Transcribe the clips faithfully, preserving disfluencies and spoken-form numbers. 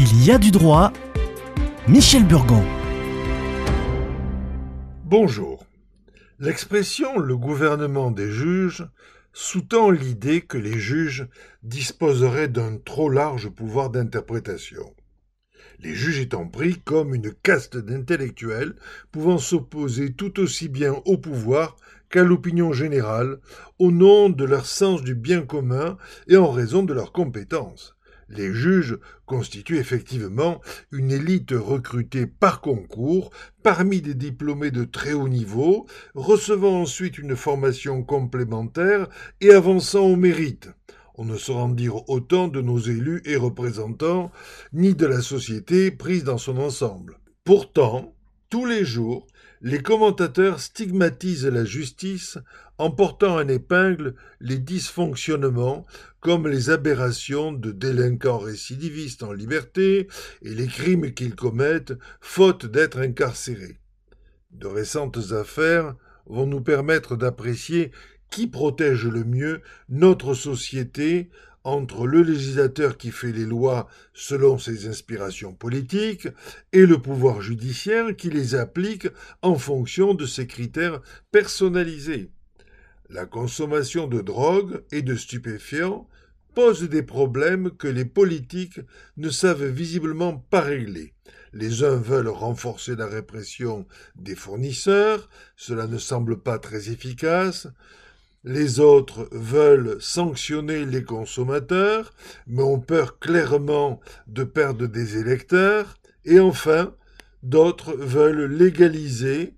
Il y a du droit, Michel Burgot. Bonjour. L'expression « le gouvernement des juges » sous-tend l'idée que les juges disposeraient d'un trop large pouvoir d'interprétation. Les juges étant pris comme une caste d'intellectuels pouvant s'opposer tout aussi bien au pouvoir qu'à l'opinion générale, au nom de leur sens du bien commun et en raison de leurs compétences. Les juges constituent effectivement une élite recrutée par concours parmi des diplômés de très haut niveau, recevant ensuite une formation complémentaire et avançant au mérite. On ne saurait en dire autant de nos élus et représentants, ni de la société prise dans son ensemble. Pourtant, tous les jours, les commentateurs stigmatisent la justice en portant en épingle les dysfonctionnements comme les aberrations de délinquants récidivistes en liberté et les crimes qu'ils commettent faute d'être incarcérés. De récentes affaires vont nous permettre d'apprécier qui protège le mieux notre société entre le législateur qui fait les lois selon ses inspirations politiques et le pouvoir judiciaire qui les applique en fonction de ses critères personnalisés. La consommation de drogue et de stupéfiants pose des problèmes que les politiques ne savent visiblement pas régler. Les uns veulent renforcer la répression des fournisseurs, cela ne semble pas très efficace. Les autres veulent sanctionner les consommateurs, mais ont peur clairement de perdre des électeurs. Et enfin, d'autres veulent légaliser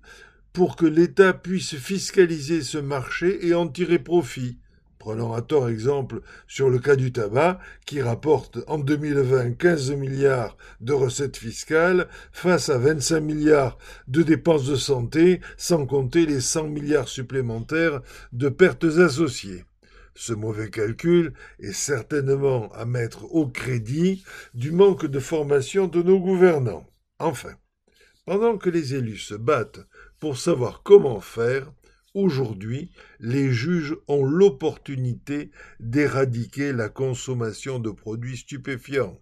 pour que l'État puisse fiscaliser ce marché et en tirer profit. Prenons à tort exemple sur le cas du tabac, qui rapporte en deux mille vingt quinze milliards de recettes fiscales face à vingt-cinq milliards de dépenses de santé, sans compter les cent milliards supplémentaires de pertes associées. Ce mauvais calcul est certainement à mettre au crédit du manque de formation de nos gouvernants. Enfin, pendant que les élus se battent pour savoir comment faire, aujourd'hui, les juges ont l'opportunité d'éradiquer la consommation de produits stupéfiants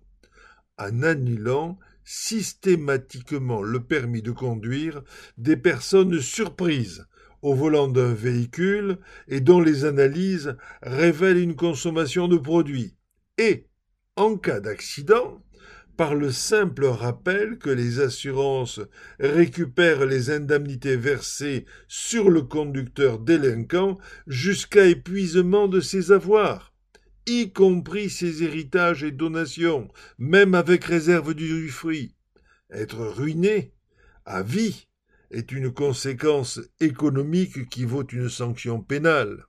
en annulant systématiquement le permis de conduire des personnes surprises au volant d'un véhicule et dont les analyses révèlent une consommation de produits et, en cas d'accident, par le simple rappel que les assurances récupèrent les indemnités versées sur le conducteur délinquant jusqu'à épuisement de ses avoirs, y compris ses héritages et donations, même avec réserve du fruit. Être ruiné à vie est une conséquence économique qui vaut une sanction pénale.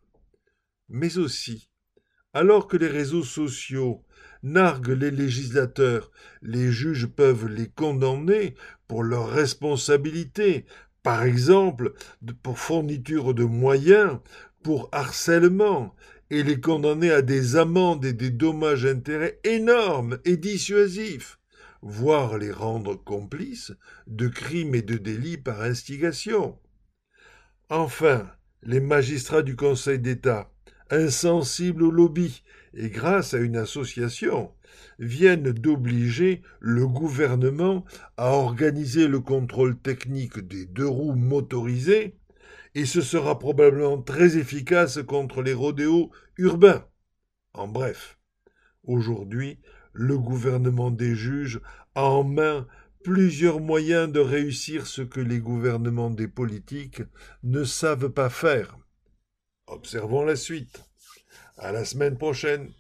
Mais aussi, alors que les réseaux sociaux narguent les législateurs, les juges peuvent les condamner pour leur responsabilité, par exemple pour fourniture de moyens, pour harcèlement, et les condamner à des amendes et des dommages-intérêts énormes et dissuasifs, voire les rendre complices de crimes et de délits par instigation. Enfin, les magistrats du Conseil d'État, insensibles au lobby et grâce à une association, viennent d'obliger le gouvernement à organiser le contrôle technique des deux roues motorisées, et ce sera probablement très efficace contre les rodéos urbains. En bref, aujourd'hui, le gouvernement des juges a en main plusieurs moyens de réussir ce que les gouvernements des politiques ne savent pas faire. Observons la suite. À la semaine prochaine.